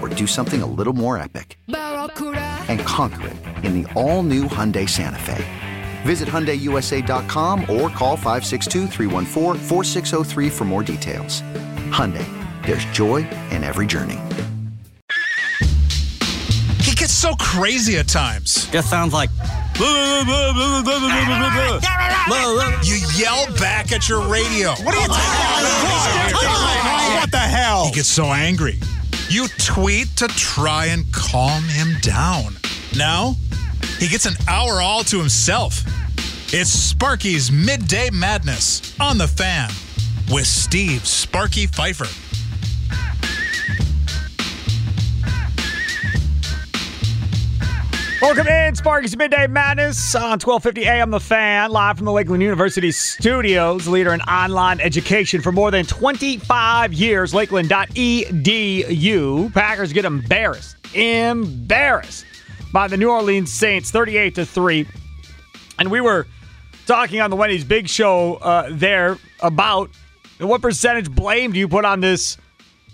or do something a little more epic and conquer it in the all-new Hyundai Santa Fe. Visit HyundaiUSA.com or call 562-314-4603 for more details. Hyundai, there's joy in every journey. He gets so crazy at times. Just sounds like... You yell back at your radio. What are you talking about? What the hell? He gets so angry. You tweet to try and calm him down. Now, he gets an hour all to himself. It's Sparky's Midday Madness on The Fan with Steve Sparky Pfeiffer. Welcome in, Sparky's Midday Madness on 1250 AM The Fan, live from the Lakeland University studios, leader in online education for more than 25 years, lakeland.edu. Packers get embarrassed by the New Orleans Saints, 38-3. And we were talking on the Wendy's Big Show there about what percentage blame do you put on this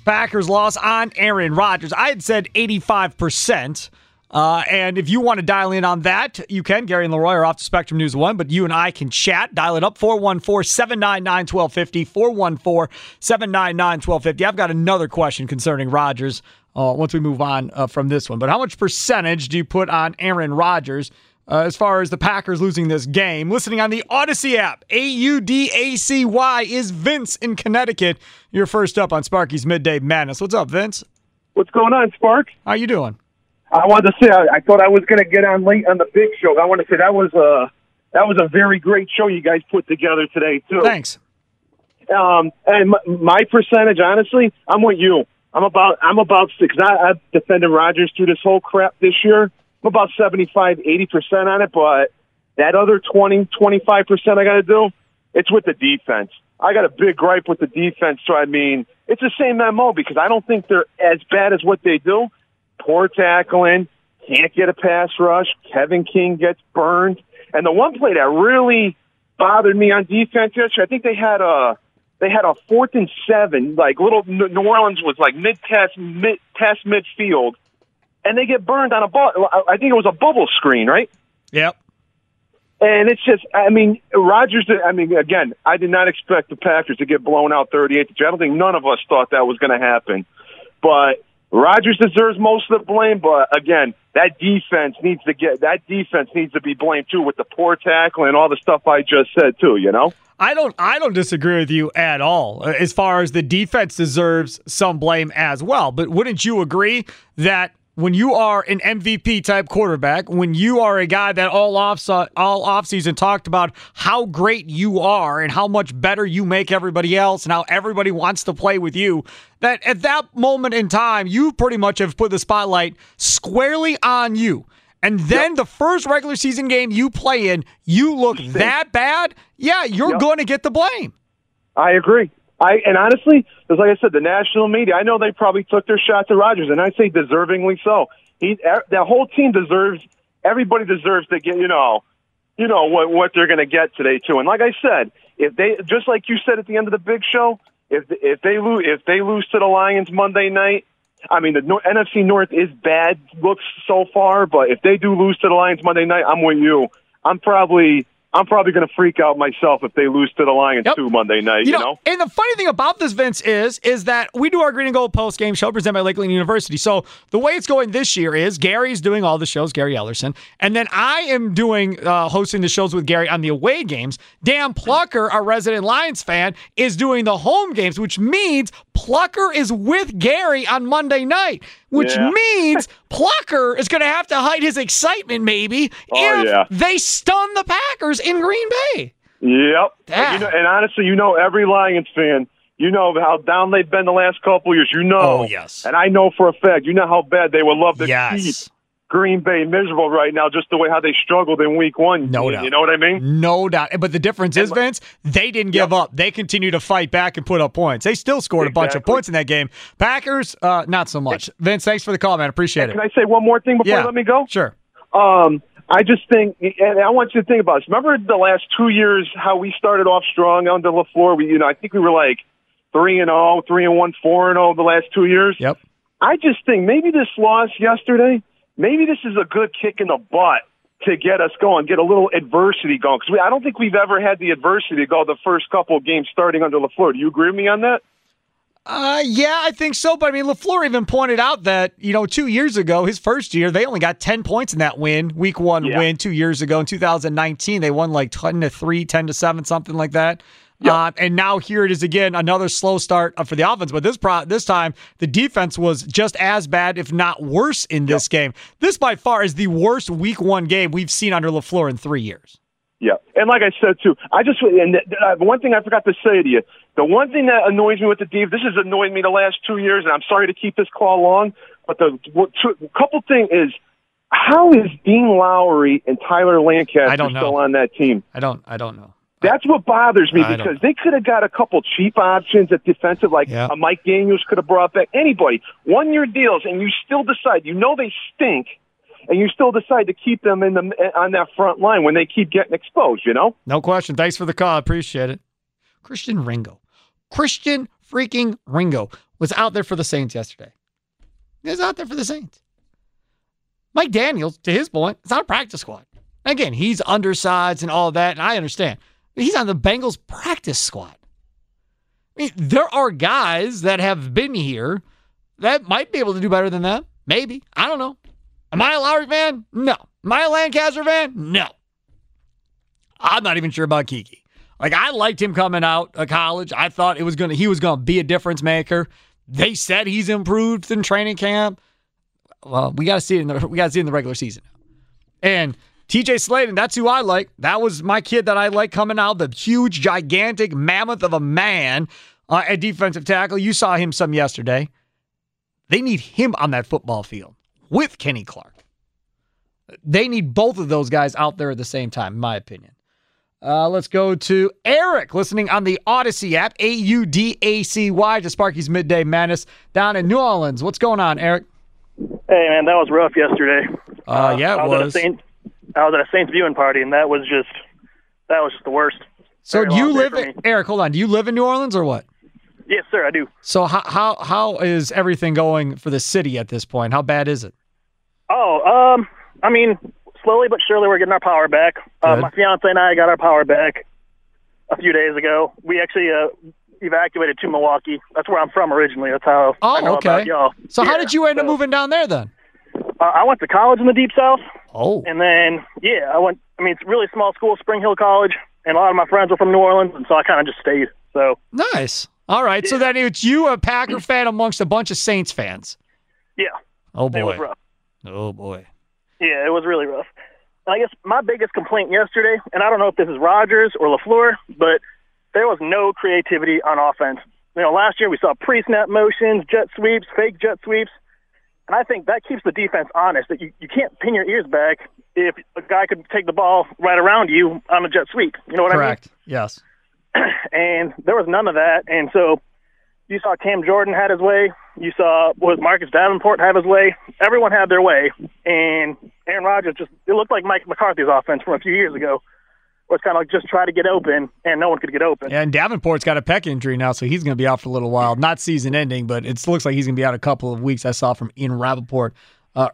Packers loss on Aaron Rodgers. I had said 85%. And if you want to dial in on that, you can. Gary and Leroy are off to Spectrum News 1, but you and I can chat. Dial it up, 414-799-1250, 414-799-1250. I've got another question concerning Rodgers once we move on from this one. But how much percentage do you put on Aaron Rodgers as far as the Packers losing this game? Listening on the Odyssey app, A-U-D-A-C-Y, is Vince in Connecticut. You're first up on Sparky's Midday Madness. What's up, Vince? What's going on, Spark? How you doing? I wanted to say I thought I was going to get on late on the Big Show. I want to say that was a very great show you guys put together today too. Thanks. And my percentage, honestly, I'm with you. I'm about 6. I've defended Rodgers through this whole crap this year. I'm about 75-80% on it, but that other 20-25% I got to do, it's with the defense. I got a big gripe with the defense. So I mean, it's the same MO because I don't think they're as bad as what they do. Poor tackling, can't get a pass rush, Kevin King gets burned. And the one play that really bothered me on defense yesterday, I think they had a 4th and 7, like little New Orleans was like past midfield, and they get burned on a ball. I think it was a bubble screen, right? Yep. And it's just, I mean, Rodgers, I mean, again, I did not expect the Packers to get blown out 38. I don't think none of us thought that was going to happen. But Rodgers deserves most of the blame, but again, that defense needs to be blamed too with the poor tackle and all the stuff I just said too, you know? I don't disagree with you at all as far as the defense deserves some blame as well. But wouldn't you agree that when you are an MVP type quarterback, when you are a guy that all offseason talked about how great you are and how much better you make everybody else and how everybody wants to play with you, that at that moment in time, you pretty much have put the spotlight squarely on you. And then the first regular season game you play in, you look that bad, yeah, you're going to get the blame. I agree. And honestly, because like I said, the national media, I know they probably took their shots at Rodgers, and I say deservingly so. That whole team deserves, everybody deserves to get, you know, you know, what they're going to get today too. And like I said, if they, just like you said at the end of the big show, if they lose to the Lions Monday night, I mean, the NFC North is bad looks so far, but if they do lose to the Lions Monday night, I'm with you. I'm probably going to freak out myself if they lose to the Lions too Monday night, you know? And the funny thing about this, Vince, is that we do our Green and Gold post-game show presented by Lakeland University. So the way it's going this year is Gary's doing all the shows, Gary Ellerson, and then I am doing hosting the shows with Gary on the away games. Dan Plucker, our resident Lions fan, is doing the home games, which means Plucker is with Gary on Monday night, which means Plucker is going to have to hide his excitement maybe if they stun the Packers in Green Bay. Yep. And honestly, every Lions fan, you know how down they've been the last couple years. You know. Oh, yes. And I know for a fact, you know how bad they would love to keep Green Bay miserable right now, just the way how they struggled in week one. No doubt. You know what I mean? No doubt. But the difference is, Vince, they didn't give up. They continued to fight back and put up points. They still scored a bunch of points in that game. Packers, not so much. Vince, thanks for the call, man. Appreciate it. Can I say one more thing before you let me go? Sure. I just think, and I want you to think about this. Remember the last 2 years how we started off strong under LaFleur? We, I think we were like 3-0, 3-1, 4-0 the last 2 years. Yep. I just think maybe this loss yesterday, maybe this is a good kick in the butt to get us going, get a little adversity going. Because I don't think we've ever had the adversity to go the first couple of games starting under LaFleur. Do you agree with me on that? Yeah, I think so. But, I mean, LaFleur even pointed out that, 2 years ago, his first year, they only got 10 points in that win, week one win 2 years ago. In 2019, they won like 10-3, 10-7, something like that. Yep. And now here it is again, another slow start for the offense. But this time, the defense was just as bad, if not worse, in this game. This, by far, is the worst week one game we've seen under LaFleur in 3 years. Yeah, and like I said, too, one thing I forgot to say to you, the one thing that annoys me with the defense, this has annoyed me the last 2 years, and I'm sorry to keep this call long, but couple thing is, how is Dean Lowry and Tyler Lancaster still on that team? I don't know. That's what bothers me, because they could have got a couple cheap options at defensive, like a Mike Daniels could have brought back anybody. One-year deals, and you still decide, they stink, and you still decide to keep them on that front line when they keep getting exposed, No question. Thanks for the call. I appreciate it. Christian freaking Ringo was out there for the Saints yesterday. He was out there for the Saints. Mike Daniels, to his point, is not a practice squad. Again, he's undersized and all that, and I understand. He's on the Bengals practice squad. I mean, there are guys that have been here that might be able to do better than that. Maybe. I don't know. Am I a Lowry fan? No. Am I a Lancaster fan? No. I'm not even sure about Kiki. Like, I liked him coming out of college. I thought he was going to be a difference maker. They said he's improved in training camp. Well, we got to see it in the regular season. And TJ Sladen, that's who I like. That was my kid that I like coming out, the huge, gigantic mammoth of a man at defensive tackle. You saw him some yesterday. They need him on that football field with Kenny Clark. They need both of those guys out there at the same time, in my opinion. Let's go to Eric, listening on the Odyssey app, Audacy, to Sparky's Midday Madness down in New Orleans. What's going on, Eric? Hey, man, that was rough yesterday. It was. I was at a Saints viewing party, and that was just the worst. So Eric, hold on. Do you live in New Orleans or what? Yes, sir, I do. So how is everything going for the city at this point? How bad is it? Oh, I mean, slowly but surely we're getting our power back. My fiance and I got our power back a few days ago. We actually evacuated to Milwaukee. That's where I'm from originally. That's how I know about y'all. So how did you end up moving down there then? I went to college in the Deep South. Oh. And then, it's a really small school, Spring Hill College, and a lot of my friends were from New Orleans, and so I kind of just stayed. So nice. All right. Yeah. So then it's you, a Packer fan, amongst a bunch of Saints fans. Yeah. Oh, boy. It was rough. Oh, boy. Yeah, it was really rough. I guess my biggest complaint yesterday, and I don't know if this is Rodgers or LaFleur, but there was no creativity on offense. Last year we saw pre-snap motions, jet sweeps, fake jet sweeps. And I think that keeps the defense honest, that you can't pin your ears back if a guy could take the ball right around you on a jet sweep. You know what Correct. I mean? Correct, yes. And there was none of that. And so you saw Cam Jordan had his way. You saw Marcus Davenport have his way. Everyone had their way. And Aaron Rodgers it looked like Mike McCarthy's offense from a few years ago. where it's kind of like just try to get open, and no one could get open. And Davenport's got a pec injury now, so he's going to be out for a little while. Not season-ending, but it looks like he's going to be out a couple of weeks. I saw from Ian Rappaport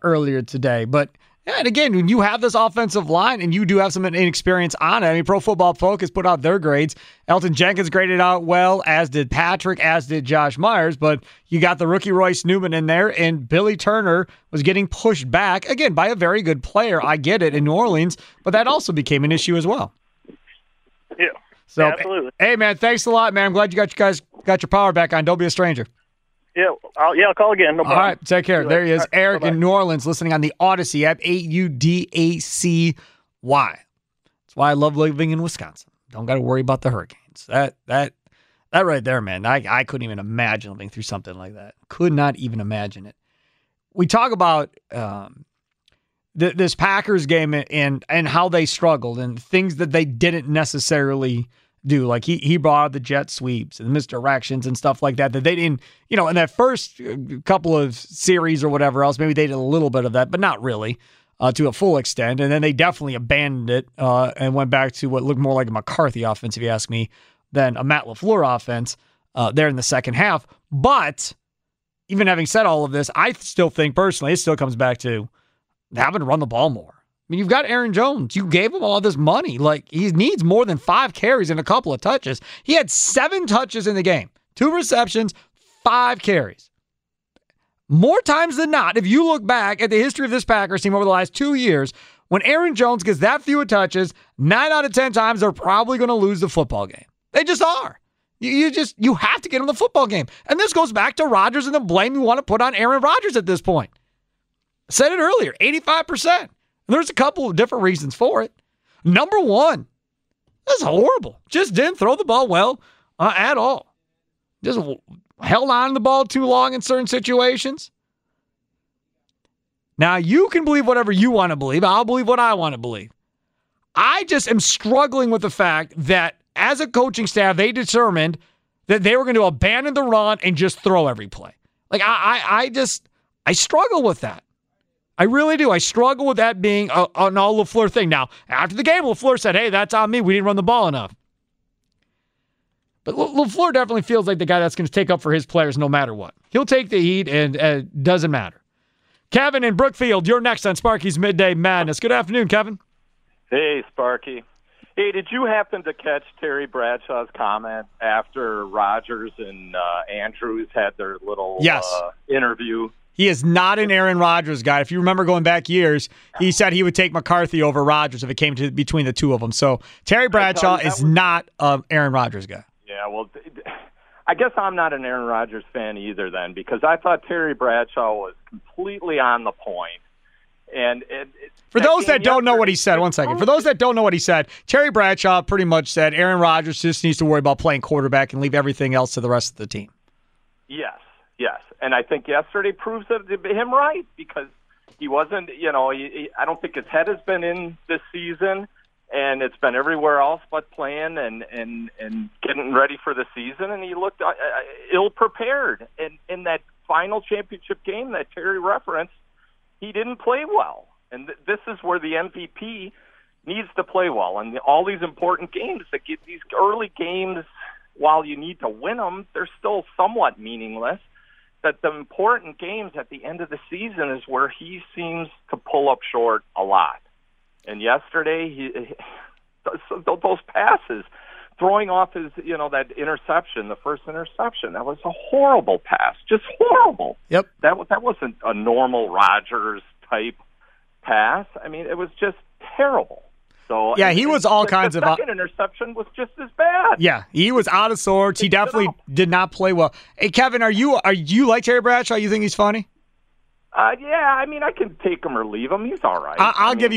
earlier today. But, yeah, and again, when you have this offensive line and you do have some inexperience on it, I mean, Pro Football Focus put out their grades. Elgton Jenkins graded out well, as did Patrick, as did Josh Myers. But you got the rookie Royce Newman in there, and Billy Turner was getting pushed back, again, by a very good player. I get it, in New Orleans, but that also became an issue as well. Yeah, so, absolutely. Hey, man, thanks a lot, man. I'm glad you guys got your power back on. Don't be a stranger. Yeah, I'll call again. No problem. All right, take care. There he is, Eric in New Orleans, listening on the Odyssey app, AUDACY. That's why I love living in Wisconsin. Don't got to worry about the hurricanes. That right there, man. I couldn't even imagine living through something like that. Could not even imagine it. We talk about this Packers game and how they struggled and things that they didn't necessarily do. Like he brought up the jet sweeps and the misdirections and stuff like that they didn't, in that first couple of series or whatever else, maybe they did a little bit of that, but not really to a full extent. And then they definitely abandoned it and went back to what looked more like a McCarthy offense, if you ask me, than a Matt LaFleur offense there in the second half. But even having said all of this, I still think personally, it still comes back to having to run the ball more. I mean, you've got Aaron Jones. You gave him all this money. Like, he needs more than 5 carries and a couple of touches. He had 7 touches in the game, 2 receptions, 5 carries. More times than not, if you look back at the history of this Packers team over the last 2 years, when Aaron Jones gets that few touches, 9 out of 10 times, they're probably going to lose the football game. They just are. You have to get them the football game. And this goes back to Rodgers and the blame you want to put on Aaron Rodgers at this point. I said it earlier, 85%. There's a couple of different reasons for it. Number one, that's horrible. Just didn't throw the ball well at all. Just held on to the ball too long in certain situations. Now, you can believe whatever you want to believe. I'll believe what I want to believe. I just am struggling with the fact that as a coaching staff, they determined that they were going to abandon the run and just throw every play. Like, I struggle with that. I really do. I struggle with that being an all LaFleur thing. Now, after the game, LaFleur said, hey, that's on me. We didn't run the ball enough. But LaFleur definitely feels like the guy that's going to take up for his players no matter what. He'll take the heat, and it doesn't matter. Kevin in Brookfield, you're next on Sparky's Midday Madness. Good afternoon, Kevin. Hey, Sparky. Hey, did you happen to catch Terry Bradshaw's comment after Rodgers and Andrews had their little interview? He is not an Aaron Rodgers guy. If you remember going back years, he said he would take McCarthy over Rodgers if it came to between the two of them. So Terry Bradshaw is not an Aaron Rodgers guy. Yeah, well, I guess I'm not an Aaron Rodgers fan either then, because I thought Terry Bradshaw was completely on the point. And for those that don't know what he said, one second. For those that don't know what he said, Terry Bradshaw pretty much said Aaron Rodgers just needs to worry about playing quarterback and leave everything else to the rest of the team. Yes. And I think yesterday proves him right, because he wasn't, I don't think his head has been in this season, and it's been everywhere else but playing and getting ready for the season. And he looked ill-prepared. And in that final championship game that Terry referenced, he didn't play well. And this is where the MVP needs to play well. And all these important games that get these early games, while you need to win them, they're still somewhat meaningless. That the important games at the end of the season is where he seems to pull up short a lot. And yesterday, those passes, throwing off his, that interception, the first interception, that was a horrible pass, just horrible. Yep. That wasn't a normal Rodgers-type pass. I mean, it was just terrible. So, yeah, he was all kinds of. The second interception was just as bad. Yeah, he was out of sorts. He definitely did not play well. Hey, Kevin, are you like Terry Bradshaw? You think he's funny? Yeah, I mean, I can take him or leave him. He's all right. I'll give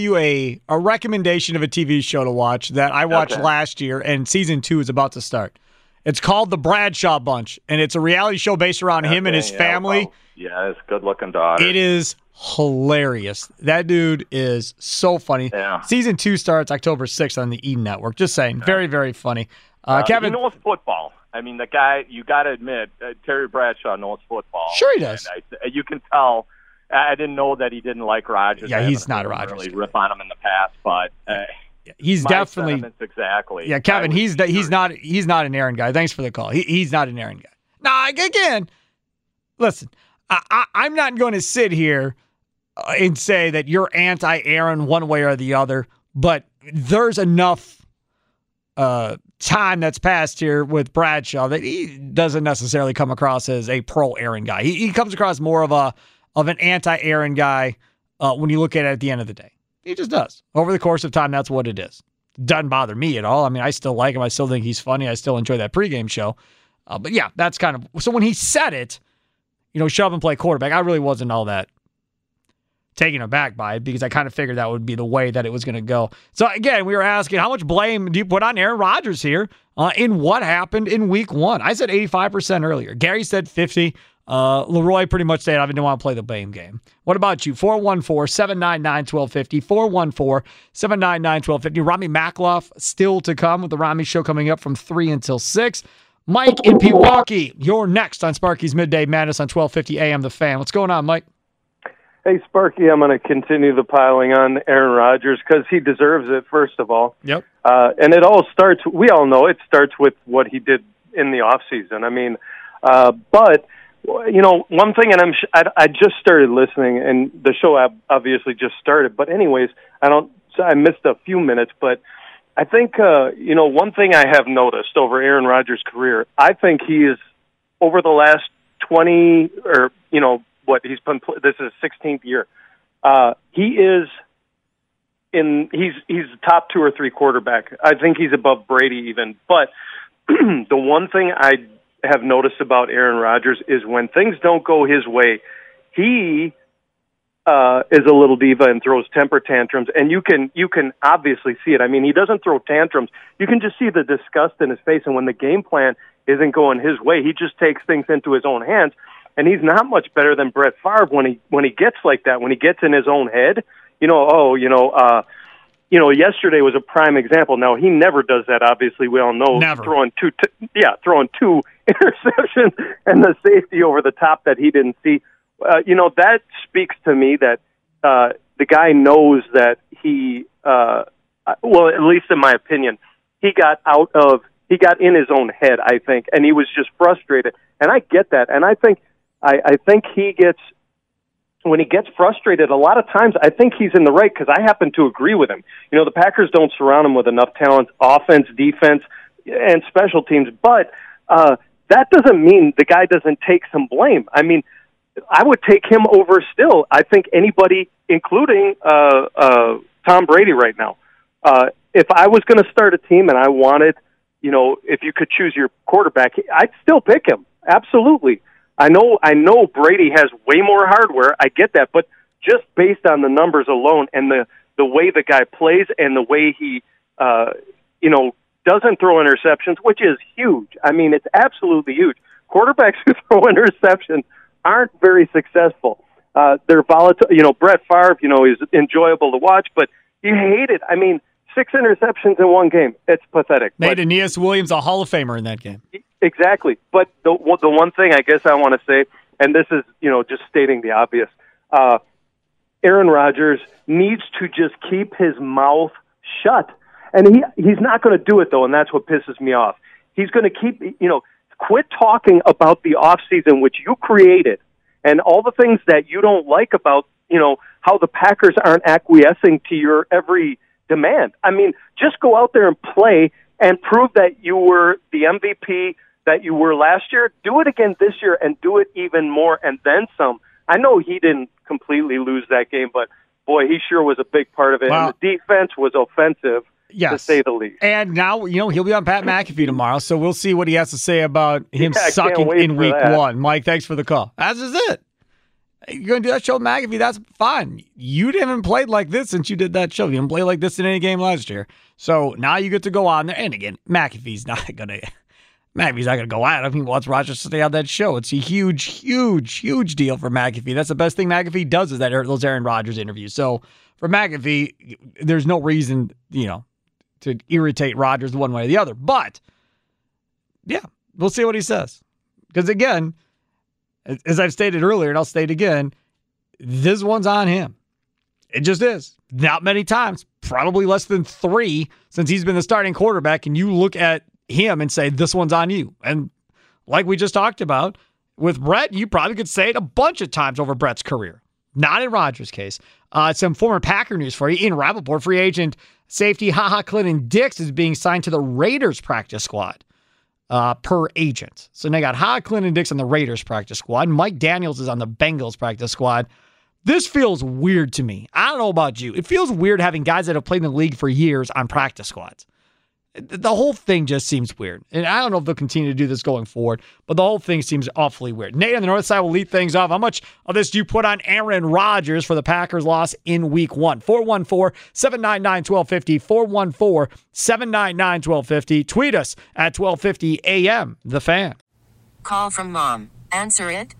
you a recommendation of a TV show to watch that I watched last year, and season 2 is about to start. It's called The Bradshaw Bunch, and it's a reality show based around him and his family. Well, yeah, his good-looking daughter. It is hilarious. That dude is so funny. Yeah. Season 2 starts October 6th on the E! Network. Just saying. Yeah. Very, very funny. Kevin. He knows football. I mean, the guy, you got to admit, Terry Bradshaw knows football. Sure he does. And you can tell. I didn't know that he didn't like Rodgers. Yeah, he's not a Rodgers guy. Really rip on him in the past, but he's my definitely exactly. Yeah, Kevin, he's not an Aaron guy. Thanks for the call. He's not an Aaron guy. Now, again, listen, I'm not going to sit here and say that you're anti-Aaron one way or the other, but there's enough time that's passed here with Bradshaw that he doesn't necessarily come across as a pro-Aaron guy. He comes across more of an anti-Aaron guy when you look at it at the end of the day. He just does. Over the course of time, that's what it is. Doesn't bother me at all. I mean, I still like him. I still think he's funny. I still enjoy that pregame show. But yeah, that's kind of... So when he said it, shove and play quarterback, I really wasn't all that taken aback by it because I kind of figured that would be the way that it was going to go. So again, we were asking, how much blame do you put on Aaron Rodgers here in what happened in week one? I said 85% earlier. Gary said 50%. Leroy pretty much said, I didn't want to play the blame game. What about you? 414-799-1250. 414-799-1250. Rami Makloff still to come with the Rami Show coming up from 3 until 6. Mike in Pewaukee, you're next on Sparky's Midday Madness on 1250 AM The Fan. What's going on, Mike? Hey, Sparky, I'm going to continue the piling on Aaron Rodgers because he deserves it, first of all. Yep. And it all starts, we all know it starts with what he did in the offseason. I mean, but... one thing, and I just started listening, and the show obviously just started. But anyways, I missed a few minutes, but I think one thing I have noticed over Aaron Rodgers' career, I think he is over the last 20 or he's been. This is his 16th year. He's top two or three quarterback. I think he's above Brady even. But the one thing I have noticed about Aaron Rodgers is when things don't go his way, he is a little diva and throws temper tantrums, and you can obviously see it. I mean, he doesn't throw tantrums. You can just see the disgust in his face, and when the game plan isn't going his way, he just takes things into his own hands, and he's not much better than Brett Favre when he gets like that, when he gets in his own head. Yesterday was a prime example. Now, he never does that, obviously. We all know. Never. Throwing two interceptions and the safety over the top that he didn't see. That speaks to me that the guy knows that he, at least in my opinion, he got in his own head, I think, and he was just frustrated. And I get that. And I think he gets... When he gets frustrated, a lot of times I think he's in the right because I happen to agree with him. The Packers don't surround him with enough talent, offense, defense, and special teams. But that doesn't mean the guy doesn't take some blame. I mean, I would take him over still. I think anybody, including Tom Brady right now. If I was going to start a team and I wanted, if you could choose your quarterback, I'd still pick him. Absolutely. I know Brady has way more hardware. I get that, but just based on the numbers alone and the way the guy plays and the way he, doesn't throw interceptions, which is huge. I mean, it's absolutely huge. Quarterbacks who throw interceptions aren't very successful. They're volatile. Brett Favre, is enjoyable to watch, but you hate it. I mean, 6 interceptions in one game. It's pathetic. Made Aeneas Williams a Hall of Famer in that game. Exactly. But the one thing I guess I want to say, and this is, just stating the obvious, Aaron Rodgers needs to just keep his mouth shut. And he's not going to do it, though, and that's what pisses me off. He's going to keep, quit talking about the offseason, which you created, and all the things that you don't like about, how the Packers aren't acquiescing to your every demand. I mean, just go out there and play and prove that you were the MVP that you were last year. Do it again this year and do it even more and then some. I know he didn't completely lose that game, but boy, he sure was a big part of it. Wow. And the defense was offensive, yes, to say the least. And now, he'll be on Pat McAfee tomorrow, so we'll see what he has to say about him sucking in week one. Mike, thanks for the call. That is it. You're going to do that show with McAfee, that's fine. You haven't played like this since you did that show. You didn't play like this in any game last year. So now you get to go on there. And again, McAfee's not going to go out. I mean, wants Rodgers to stay on that show. It's a huge, huge, huge deal for McAfee. That's the best thing McAfee does is those Aaron Rodgers interviews. So for McAfee, there's no reason, to irritate Rodgers one way or the other. But, yeah, we'll see what he says. Because, again... As I've stated earlier, and I'll state again, this one's on him. It just is. Not many times, probably less than three since he's been the starting quarterback, and you look at him and say, this one's on you. And like we just talked about, with Brett, you probably could say it a bunch of times over Brett's career. Not in Rodgers' case. Some former Packer news for you. Ian Rappaport, free agent safety Ha Ha Clinton-Dix is being signed to the Raiders practice squad per agent. So they got Ha Ha Clinton-Dix on the Raiders practice squad. Mike Daniels is on the Bengals practice squad. This feels weird to me. I don't know about you. It feels weird having guys that have played in the league for years on practice squads. The whole thing just seems weird. And I don't know if they'll continue to do this going forward, but the whole thing seems awfully weird. Nate on the north side will lead things off. How much of this do you put on Aaron Rodgers for the Packers' loss in week one? 414-799-1250. 414-799-1250. Tweet us at 1250 a.m. The Fan. Call from mom. Answer it.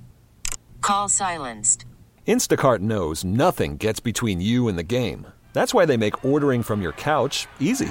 Call silenced. Instacart knows nothing gets between you and the game. That's why they make ordering from your couch easy.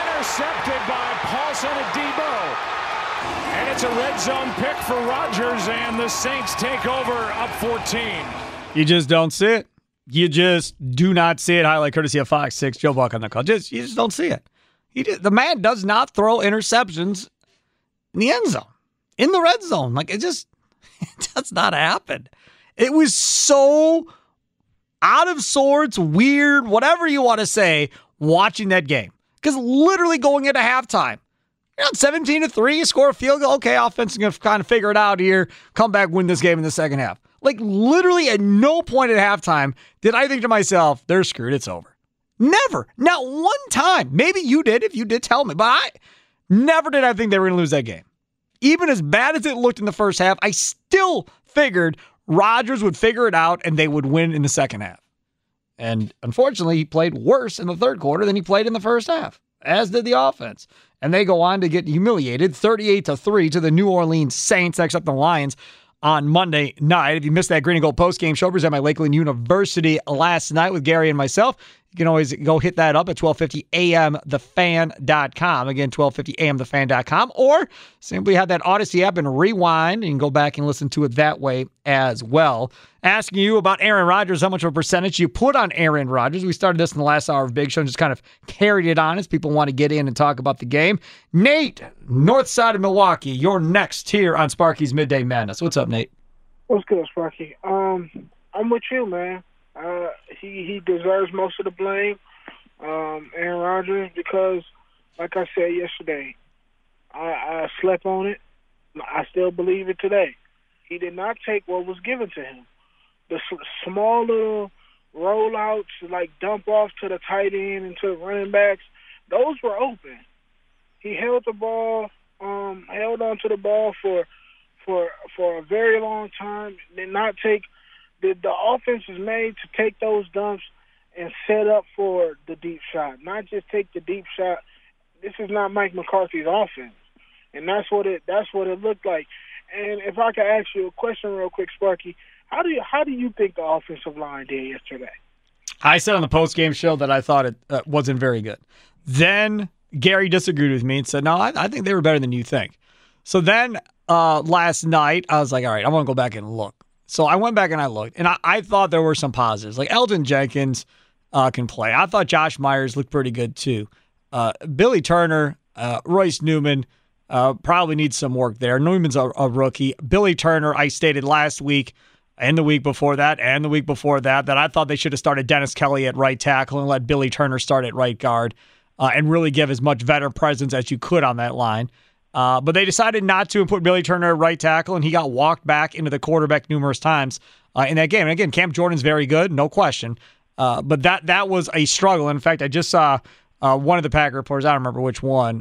Intercepted by Paulson and Debo. And it's a red zone pick for Rodgers, and the Saints take over up 14. You just don't see it. You just do not see it. Highlight courtesy of Fox 6. Joe Buck on the call. You just don't see it. The man does not throw interceptions in the end zone, in the red zone. Like, it does not happen. It was so out of sorts, weird, whatever you want to say, watching that game. Because literally going into halftime, you're on 17-3, you score a field goal. Okay, offense is going to kind of figure it out here. Come back, win this game in the second half. Like, literally at no point at halftime did I think to myself, they're screwed, it's over. Never. Not one time. Maybe you did. If you did, tell me. But I never did I think they were going to lose that game. Even as bad as it looked in the first half, I still figured Rodgers would figure it out and they would win in the second half. And unfortunately, he played worse in the third quarter than he played in the first half, as did the offense. And they go on to get humiliated 38-3 to the New Orleans Saints, next up the Lions on Monday night. If you missed that Green and Gold postgame show presented by Lakeland University last night with Gary and myself, you can always go hit that up at 1250 a.m. thefan.com. Again, 1250 a.m. thefan.com, or simply have that Odyssey app and rewind and go back and listen to it that way as well. Asking you about Aaron Rodgers, how much of a percentage you put on Aaron Rodgers. We started this in the last hour of Big Show and just kind of carried it on as people want to get in and talk about the game. Nate, north side of Milwaukee, you're next here on Sparky's Midday Madness. What's up, Nate? What's good, Sparky? I'm with you, man. He deserves most of the blame, Aaron Rodgers, because, like I said yesterday, I slept on it. I still believe it today. He did not take what was given to him. The small little rollouts, like dump offs to the tight end and to the running backs, those were open. He held the ball, held on to the ball for a very long time. Did not take the offense is made to take those dumps and set up for the deep shot, not just take the deep shot. This is not Mike McCarthy's offense, and that's what it looked like. And if I could ask you a question real quick, Sparky, how do you think the offensive line did yesterday? I said on the post-game show that I thought it wasn't very good. Then Gary disagreed with me and said, no, I think they were better than you think. So then last night, I was like, all right, I'm going to go back and look. So I went back and I looked, and I thought there were some positives. Like Elgton Jenkins can play. I thought Josh Myers looked pretty good too. Billy Turner, Royce Newman probably needs some work there. Newman's a rookie. Billy Turner, I stated last week and the week before that and the week before that that I thought they should have started Dennis Kelly at right tackle and let Billy Turner start at right guard and really give as much veteran presence as you could on that line. But they decided not to and put Billy Turner at right tackle, and he got walked back into the quarterback numerous times in that game. And again, Cam Jordan's very good, no question. But that was a struggle. In fact, I just saw one of the Packer reporters, I don't remember which one,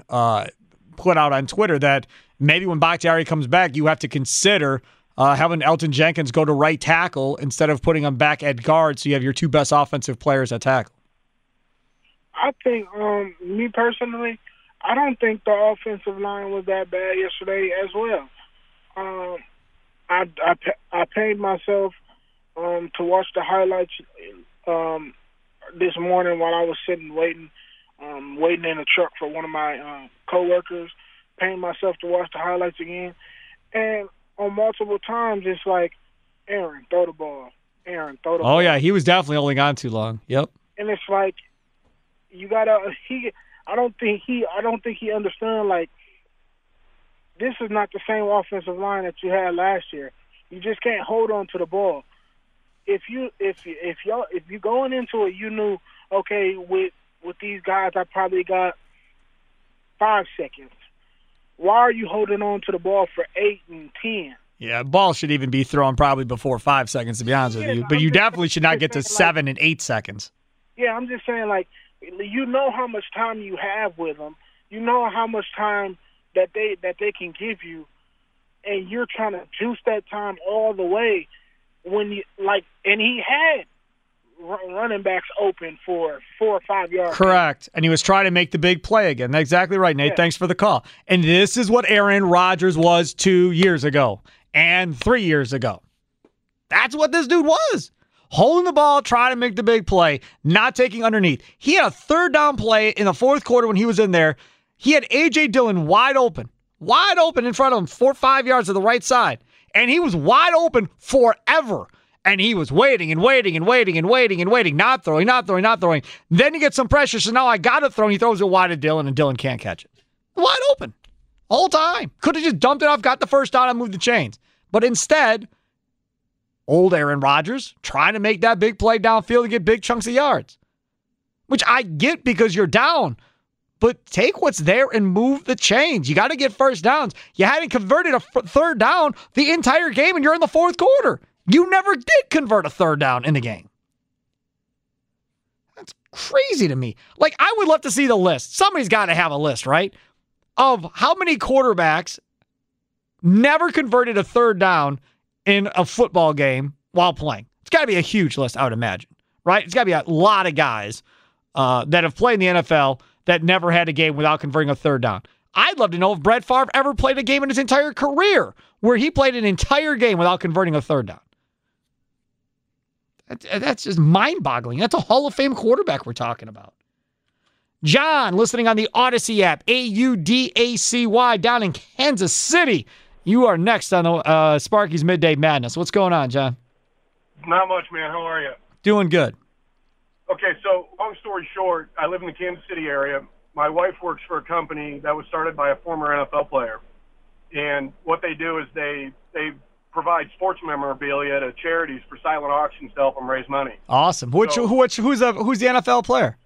put out on Twitter that maybe when Bakhtiari comes back, you have to consider having Elgton Jenkins go to right tackle instead of putting him back at guard so you have your two best offensive players at tackle. I think, me personally, I don't think the offensive line was that bad yesterday as well. I paid myself to watch the highlights this morning while I was sitting waiting in a truck for one of my coworkers. Paid myself to watch the highlights again, and on multiple times it's like, Aaron, throw the ball. Aaron, throw the ball. Oh yeah, he was definitely holding on too long. Yep. And it's like, I don't think he understood, like, this is not the same offensive line that you had last year. You just can't hold on to the ball. If you going into it, you knew, okay, with these guys I probably got 5 seconds. Why are you holding on to the ball for 8 and 10? Yeah, ball should even be thrown probably before 5 seconds, to be honest with you. But you definitely should not get to 7 and 8 seconds. Yeah, I'm just saying, like, you know how much time you have with them. You know how much time that they can give you, and you're trying to juice that time all the way. When you like, and he had running backs open for 4 or 5 yards. Correct, and he was trying to make the big play again. That's exactly right, Nate. Yeah. Thanks for the call. And this is what Aaron Rodgers was 2 years ago and 3 years ago. That's what this dude was. Holding the ball, trying to make the big play, not taking underneath. He had a third down play in the fourth quarter when he was in there. He had A.J. Dillon wide open in front of him, 4 or 5 yards to the right side. And he was wide open forever. And he was waiting, not throwing. Then he gets some pressure, so now I got to throw, and he throws it wide to Dillon, and Dillon can't catch it. Wide open. Whole time. Could have just dumped it off, got the first down, and moved the chains. But instead, old Aaron Rodgers trying to make that big play downfield and get big chunks of yards, which I get because you're down, but take what's there and move the chains. You got to get first downs. You hadn't converted a third down the entire game, and you're in the fourth quarter. You never did convert a third down in the game. That's crazy to me. Like, I would love to see the list. Somebody's got to have a list, right, of how many quarterbacks never converted a third down in a football game while playing. It's got to be a huge list, I would imagine, right? It's got to be a lot of guys that have played in the NFL that never had a game without converting a third down. I'd love to know if Brett Favre ever played a game in his entire career where he played an entire game without converting a third down. That's just mind-boggling. That's a Hall of Fame quarterback we're talking about. John, listening on the Odyssey app, A-U-D-A-C-Y, down in Kansas City. You are next on Sparky's Midday Madness. What's going on, John? Not much, man. How are you? Doing good. Okay, so long story short, I live in the Kansas City area. My wife works for a company that was started by a former NFL player. And what they do is they provide sports memorabilia to charities for silent auctions to help them raise money. Awesome. Who's the NFL player?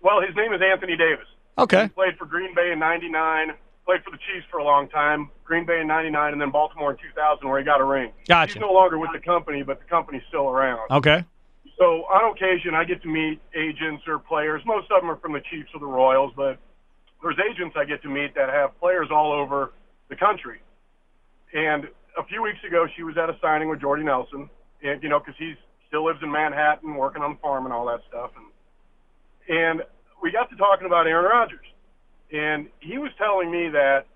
Well, his name is Anthony Davis. Okay. He played for Green Bay in 99. Played for the Chiefs for a long time, Green Bay in 99, and then Baltimore in 2000 where he got a ring. Gotcha. He's no longer with the company, but the company's still around. Okay. So on occasion, I get to meet agents or players. Most of them are from the Chiefs or the Royals, but there's agents I get to meet that have players all over the country. And a few weeks ago, she was at a signing with Jordy Nelson, and, you know, because he still lives in Manhattan, working on the farm and all that stuff. And we got to talking about Aaron Rodgers, and he was telling me that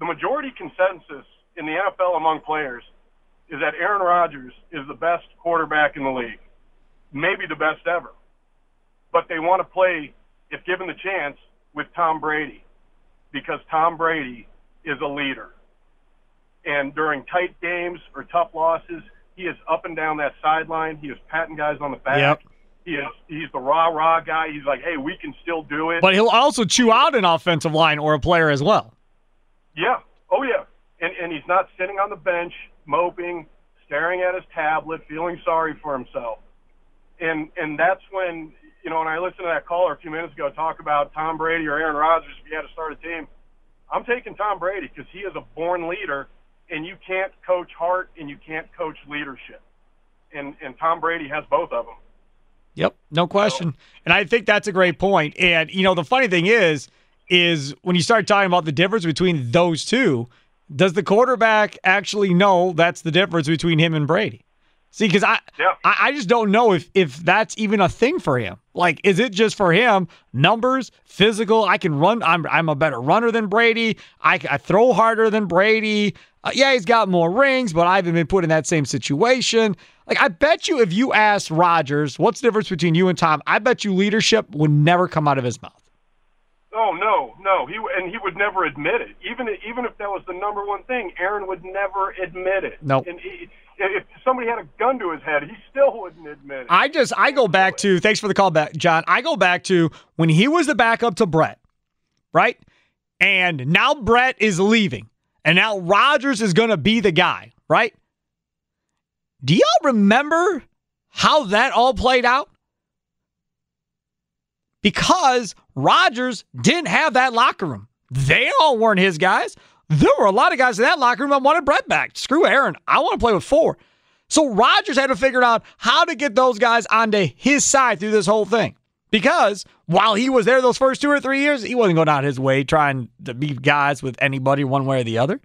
the majority consensus in the NFL among players is that Aaron Rodgers is the best quarterback in the league, maybe the best ever. But they want to play, if given the chance, with Tom Brady, because Tom Brady is a leader. And during tight games or tough losses, he is up and down that sideline. He is patting guys on the back. Yep. He's the rah-rah guy. He's like, hey, we can still do it. But he'll also chew out an offensive line or a player as well. Yeah. Oh, yeah. And he's not sitting on the bench, moping, staring at his tablet, feeling sorry for himself. And that's when, you know, when I listened to that caller a few minutes ago talk about Tom Brady or Aaron Rodgers, if you had to start a team, I'm taking Tom Brady because he is a born leader. And you can't coach heart, and you can't coach leadership. And Tom Brady has both of them. Yep, no question. And I think that's a great point. And, you know, the funny thing is when you start talking about the difference between those two, does the quarterback actually know that's the difference between him and Brady? See, because I just don't know if that's even a thing for him. Like, is it just for him, numbers, physical, I can run, I'm a better runner than Brady, I throw harder than Brady, yeah, he's got more rings, but I haven't been put in that same situation. Like, I bet you if you asked Rodgers, what's the difference between you and Tom, I bet you leadership would never come out of his mouth. Oh, no, he would never admit it. Even if that was the number one thing, Aaron would never admit it. Nope. And if somebody had a gun to his head, he still wouldn't admit it. I go back to, thanks for the call back, John. I go back to when he was the backup to Brett, right? And now Brett is leaving. And now Rodgers is going to be the guy, right? Do y'all remember how that all played out? Because Rodgers didn't have that locker room. They all weren't his guys. There were a lot of guys in that locker room that wanted Brett back. Screw Aaron. I want to play with four. So Rodgers had to figure out how to get those guys onto his side through this whole thing. Because while he was there those first 2 or 3 years, he wasn't going out his way trying to be guys with anybody one way or the other.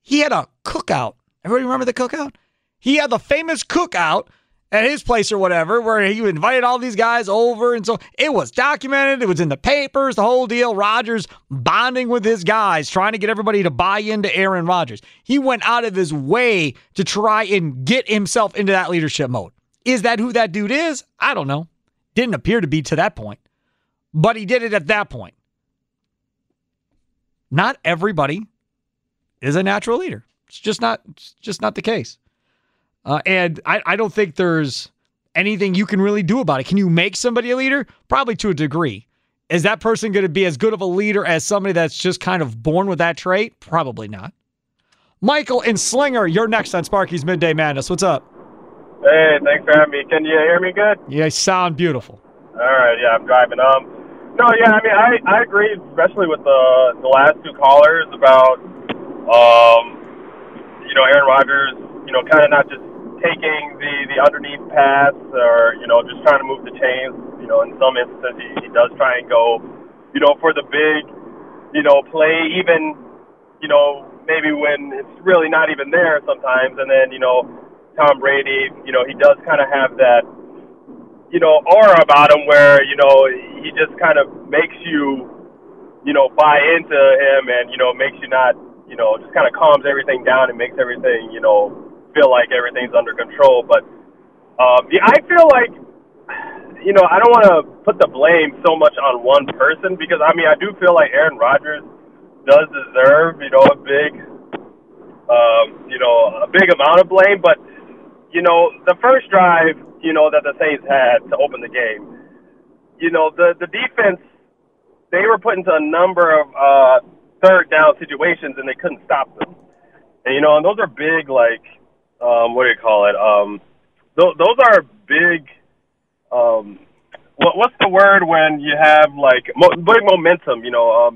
He had a cookout. Everybody remember the cookout? He had the famous cookout at his place or whatever where he invited all these guys over. And so it was documented. It was in the papers, the whole deal. Rodgers bonding with his guys, trying to get everybody to buy into Aaron Rodgers. He went out of his way to try and get himself into that leadership mode. Is that who that dude is? I don't know. Didn't appear to be to that point, but he did it at that point. Not everybody is a natural leader. It's just not the case. And I don't think there's anything you can really do about it. Can you make somebody a leader? Probably to a degree. Is that person going to be as good of a leader as somebody that's just kind of born with that trait? Probably not. Michael and Slinger, you're next on Sparky's Midday Madness. What's up? Hey, thanks for having me. Can you hear me good? Yeah, you sound beautiful. All right, yeah, I'm driving. I agree, especially with the last two callers about, you know, Aaron Rodgers, you know, kind of not just taking the underneath pass or, you know, just trying to move the chains. You know, in some instances, he does try and go, you know, for the big, you know, play, even, you know, maybe when it's really not even there sometimes. And then, you know, Tom Brady, you know, he does kind of have that, you know, aura about him where, you know, he just kind of makes you, you know, buy into him and, you know, makes you not, you know, just kind of calms everything down and makes everything, you know, feel like everything's under control. But, yeah, I feel like, you know, I don't want to put the blame so much on one person because, I mean, I do feel like Aaron Rodgers does deserve, you know, a big amount of blame, but, you know, the first drive, you know, that the Saints had to open the game, you know, the defense, they were put into a number of third down situations and they couldn't stop them. And, you know, and those are big, like, what do you call it? Those are big, what's the word when you have, like, big momentum, you know,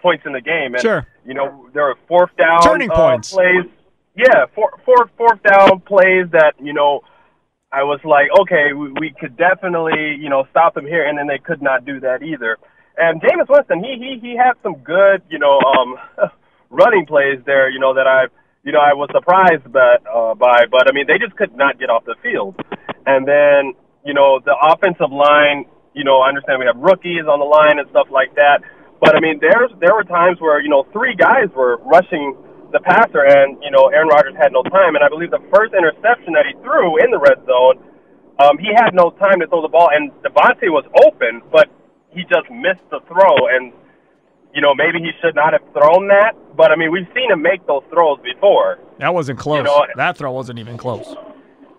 points in the game. And, sure. You know, there were fourth down turning points. Plays. Yeah, fourth down plays that, you know, I was like, okay, we could definitely, you know, stop them here, and then they could not do that either. And Jameis Winston, he had some good, you know, running plays there, you know, that I was surprised by, but I mean, they just could not get off the field. And then, you know, the offensive line, you know, I understand we have rookies on the line and stuff like that, but I mean, there were times where, you know, three guys were rushing the passer, and, you know, Aaron Rodgers had no time. And I believe the first interception that he threw in the red zone, he had no time to throw the ball, and Devontae was open, but he just missed the throw. And, you know, maybe he should not have thrown that, but, I mean, we've seen him make those throws before. That wasn't close. You know, that throw wasn't even close.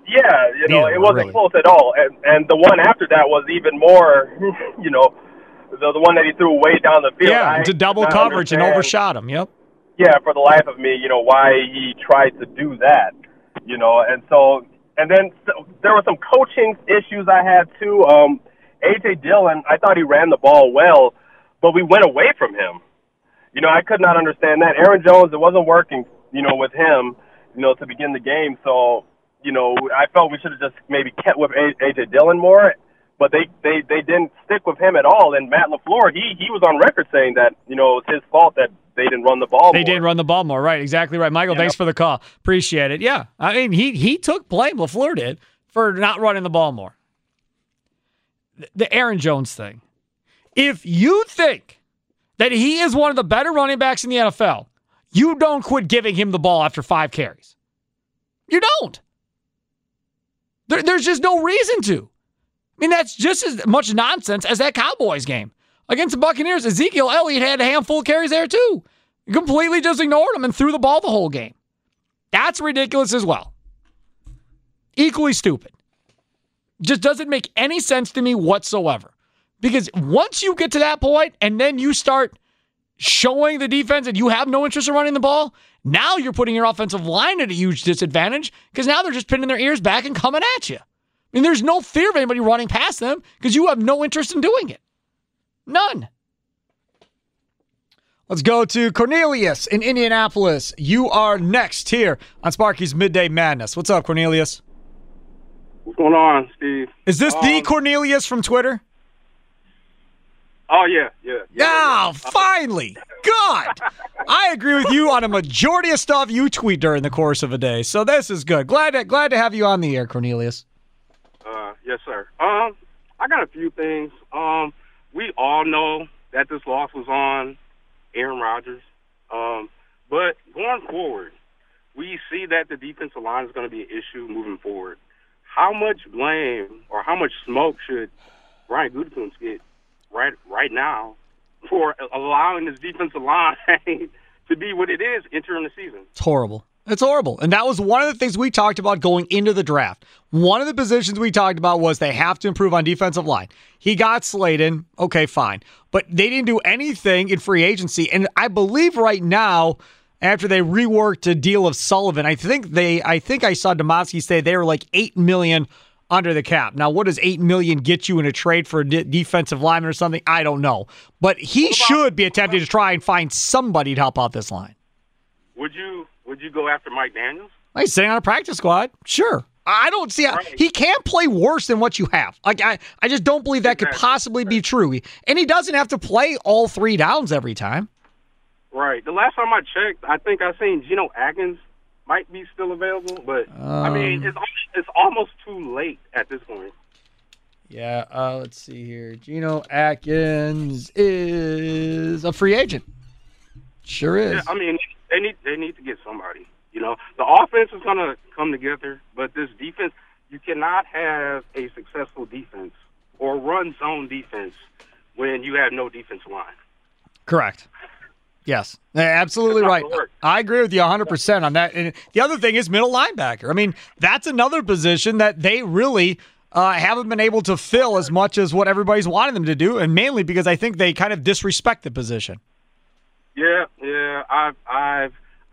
Yeah, you know, it wasn't really close at all. And the one after that was even more, you know, the one that he threw way down the field. Yeah, to double coverage and overshot him, yep. Yeah, for the life of me, you know, why he tried to do that, you know. And so, and then there were some coaching issues I had, too. A.J. Dillon, I thought he ran the ball well, but we went away from him. You know, I could not understand that. Aaron Jones, it wasn't working, you know, with him, you know, to begin the game. So, you know, I felt we should have just maybe kept with A.J. Dillon more, but they didn't stick with him at all. And Matt LaFleur, he was on record saying that, you know, it was his fault that they didn't run the ball more. They didn't run the ball more, right, exactly right. Michael, thanks for the call. Appreciate it. Yeah, I mean, he took blame, LaFleur did, for not running the ball more. The Aaron Jones thing. If you think that he is one of the better running backs in the NFL, you don't quit giving him the ball after 5 carries. You don't. There's just no reason to. I mean, that's just as much nonsense as that Cowboys game. Against the Buccaneers, Ezekiel Elliott had a handful of carries there too. He completely just ignored him and threw the ball the whole game. That's ridiculous as well. Equally stupid. Just doesn't make any sense to me whatsoever. Because once you get to that point and then you start showing the defense that you have no interest in running the ball, now you're putting your offensive line at a huge disadvantage because now they're just pinning their ears back and coming at you. I mean, there's no fear of anybody running past them because you have no interest in doing it. None. Let's go to Cornelius in Indianapolis. You are next here on Sparky's Midday Madness. What's up, Cornelius? What's going on, Steve? Is this the Cornelius from Twitter? Oh, yeah. Finally. God. I agree with you on a majority of stuff you tweet during the course of a day, so this is good. Glad to have you on the air, Cornelius. Yes, sir. I got a few things. We all know that this loss was on Aaron Rodgers. But going forward, we see that the defensive line is going to be an issue moving forward. How much blame or how much smoke should Brian Gutekunst get right now for allowing this defensive line to be what it is entering the season? It's horrible. It's horrible. And that was one of the things we talked about going into the draft. One of the positions we talked about was they have to improve on defensive line. He got Slayton. Okay, fine. But they didn't do anything in free agency. And I believe right now, after they reworked a deal of Sullivan, I think I saw Demovsky say they were like $8 million under the cap. Now, what does $8 million get you in a trade for a defensive lineman or something? I don't know. But he should be attempting to try and find somebody to help out this line. Would you go after Mike Daniels? He's sitting on a practice squad. Sure. I don't see how he can't play worse than what you have. Like I just don't believe that could possibly be true. And he doesn't have to play all 3 downs every time. Right. The last time I checked, I think I seen Geno Atkins might be still available, but I mean it's almost too late at this point. Yeah. Let's see here. Geno Atkins is a free agent. Sure is. Yeah, I mean. They need to get somebody. You know, the offense is going to come together, but this defense, you cannot have a successful defense or run zone defense when you have no defense line. Correct. Yes, absolutely right. I agree with you 100% on that. And the other thing is middle linebacker. I mean, that's another position that they really haven't been able to fill as much as what everybody's wanted them to do, and mainly because I think they kind of disrespect the position. Yeah.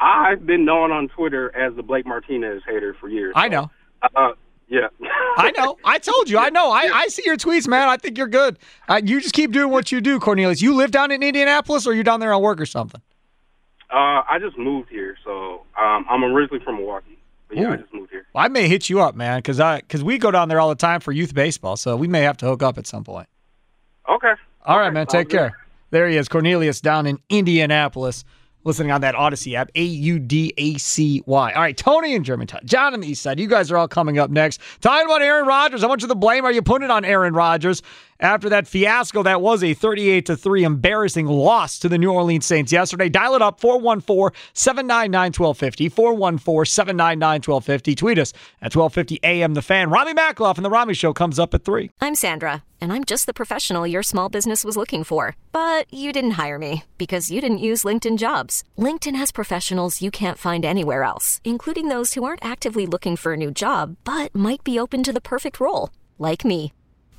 I've been known on Twitter as the Blake Martinez hater for years. So, I know. Yeah. I know. I told you. I know. I see your tweets, man. I think you're good. You just keep doing what you do, Cornelius. You live down in Indianapolis, or you down there on work or something? I just moved here, so I'm originally from Milwaukee, but yeah, I just moved here. Well, I may hit you up, man, because we go down there all the time for youth baseball, so we may have to hook up at some point. Okay. All right, man. Take care. There he is, Cornelius down in Indianapolis, listening on that Odyssey app, A-U-D-A-C-Y. All right, Tony and Germantown, John on the East Side, you guys are all coming up next. Talking about Aaron Rodgers, how much of the blame are you putting on Aaron Rodgers after that fiasco that was a 38-3 embarrassing loss to the New Orleans Saints yesterday? Dial it up, 414-799-1250, 414-799-1250. Tweet us at 1250 AM The Fan. Rami Makloff and The Rami Show comes up at 3. I'm Sandra, and I'm just the professional your small business was looking for. But you didn't hire me because you didn't use LinkedIn Jobs. LinkedIn has professionals you can't find anywhere else, including those who aren't actively looking for a new job but might be open to the perfect role, like me.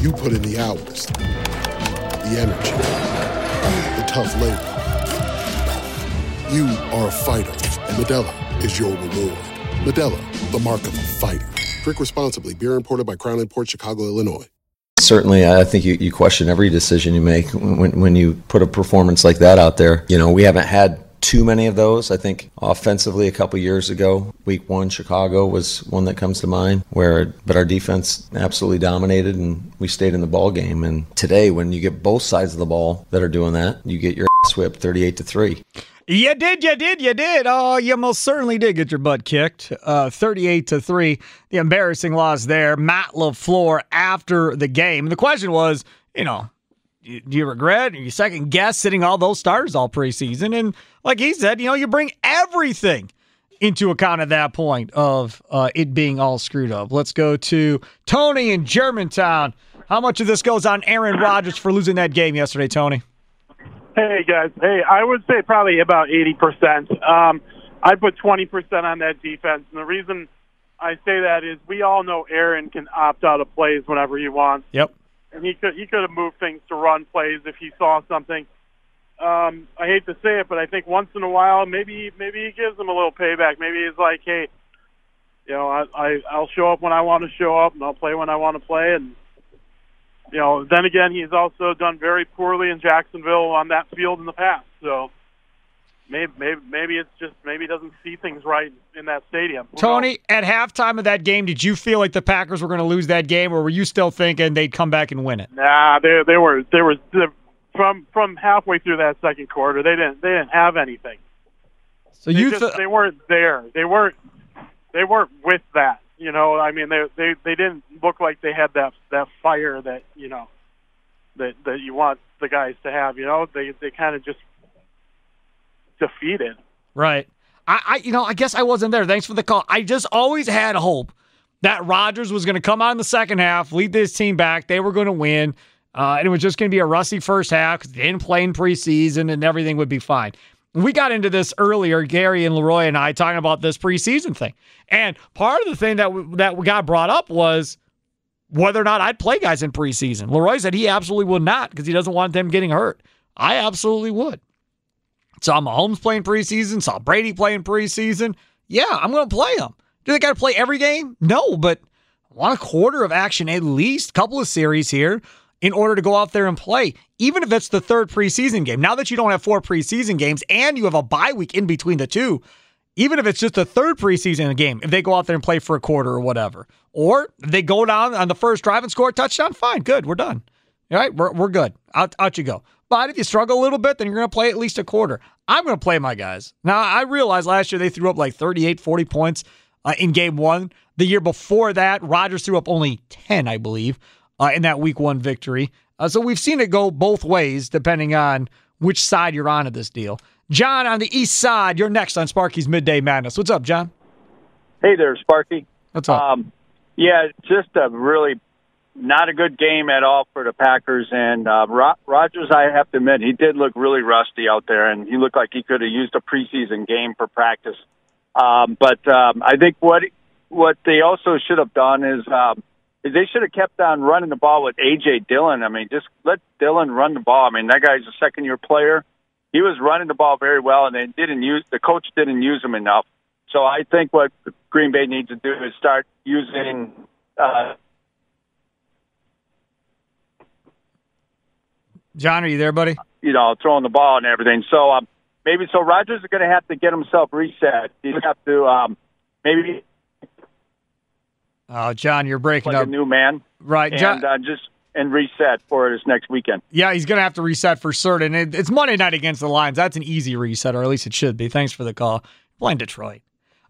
You put in the hours, the energy, the tough labor. You are a fighter, and Modelo is your reward. Modelo, the mark of a fighter. Drink responsibly. Beer imported by Crown Imports, Chicago, Illinois. Certainly, I think you question every decision you make when you put a performance like that out there. You know, we haven't had too many of those. I think offensively a couple years ago, week one, Chicago was one that comes to mind, but our defense absolutely dominated and we stayed in the ball game. And today, when you get both sides of the ball that are doing that, you get your ass whipped 38-3. You did. Oh, you most certainly did get your butt kicked. 38-3, the embarrassing loss there. Matt LaFleur after the game. The question was, do you regret? Or you second guess sitting all those starters all preseason? And like he said, you bring everything into account at that point of it being all screwed up. Let's go to Tony in Germantown. How much of this goes on Aaron Rodgers for losing that game yesterday, Tony? Hey, guys. Hey, I would say probably about 80%. I put 20% on that defense. And the reason I say that is we all know Aaron can opt out of plays whenever he wants. Yep. And he could have moved things to run plays if he saw something. I hate to say it, but I think once in a while, maybe he gives them a little payback. Maybe he's like, hey, I'll show up when I want to show up, and I'll play when I want to play. And, then again, he's also done very poorly in Jacksonville on that field in the past. So maybe it's just he doesn't see things right in that stadium. Tony, at halftime of that game, did you feel like the Packers were going to lose that game, or were you still thinking they'd come back and win it? Nah, they were from halfway through that second quarter. They didn't have anything. So they weren't there. They weren't with that. I mean, they didn't look like they had that fire that that you want the guys to have. They kind of just defeated. Right. I guess I wasn't there. Thanks for the call. I just always had hope that Rodgers was going to come out in the second half, lead this team back. They were going to win. And it was just going to be a rusty first half because they didn't play in preseason and everything would be fine. We got into this earlier, Gary and Leroy and I, talking about this preseason thing. And part of the thing that got brought up was whether or not I'd play guys in preseason. Leroy said he absolutely would not because he doesn't want them getting hurt. I absolutely would. Saw Mahomes playing preseason, saw Brady playing preseason. Yeah, I'm going to play them. Do they got to play every game? No, but I want a quarter of action at least, couple of series here in order to go out there and play, even if it's the third preseason game. Now that you don't have 4 preseason games and you have a bye week in between the two, even if it's just the third preseason game, if they go out there and play for a quarter or whatever, or they go down on the first drive and score a touchdown, fine, good, we're done. All right, we're good. Out you go. But if you struggle a little bit, then you're going to play at least a quarter. I'm going to play my guys. Now, I realize last year they threw up like 38, 40 points in Game 1. The year before that, Rodgers threw up only 10, I believe, in that Week 1 victory. So we've seen it go both ways, depending on which side you're on of this deal. John, on the east side, you're next on Sparky's Midday Madness. What's up, John? Hey there, Sparky. What's up? Yeah, just a really not a good game at all for the Packers. And Rodgers, I have to admit, he did look really rusty out there, and he looked like he could have used a preseason game for practice. But I think what they also should have done is they should have kept on running the ball with A.J. Dillon. I mean, just let Dillon run the ball. I mean, that guy's a second-year player. He was running the ball very well, and the coach didn't use him enough. So I think what Green Bay needs to do is start using John, are you there, buddy? You know, throwing the ball and everything. So maybe Rodgers is going to have to get himself reset. He's going to have to maybe. Oh, John, you're breaking up. A new man. Right, John. And, and reset for this next weekend. Yeah, he's going to have to reset for certain. It's Monday night against the Lions. That's an easy reset, or at least it should be. Thanks for the call. Blame Detroit.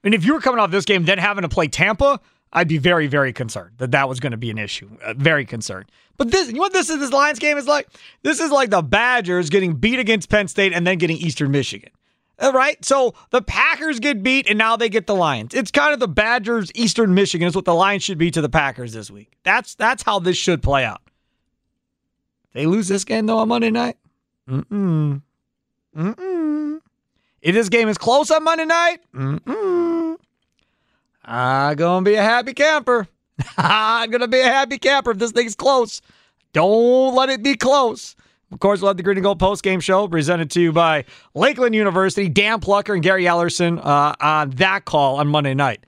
I mean, if you were coming off this game then having to play Tampa, I'd be very, very concerned that was going to be an issue. Very concerned. But this, you know what this Lions game is like? This is like the Badgers getting beat against Penn State and then getting Eastern Michigan. All right, so the Packers get beat, and now they get the Lions. It's kind of the Badgers, Eastern Michigan is what the Lions should be to the Packers this week. That's how this should play out. They lose this game, though, on Monday night? If this game is close on Monday night? I'm going to be a happy camper. I'm going to be a happy camper if this thing's close. Don't let it be close. Of course, we'll have the Green and Gold postgame show presented to you by Lakeland University, Dan Plucker and Gary Ellerson on that call on Monday night.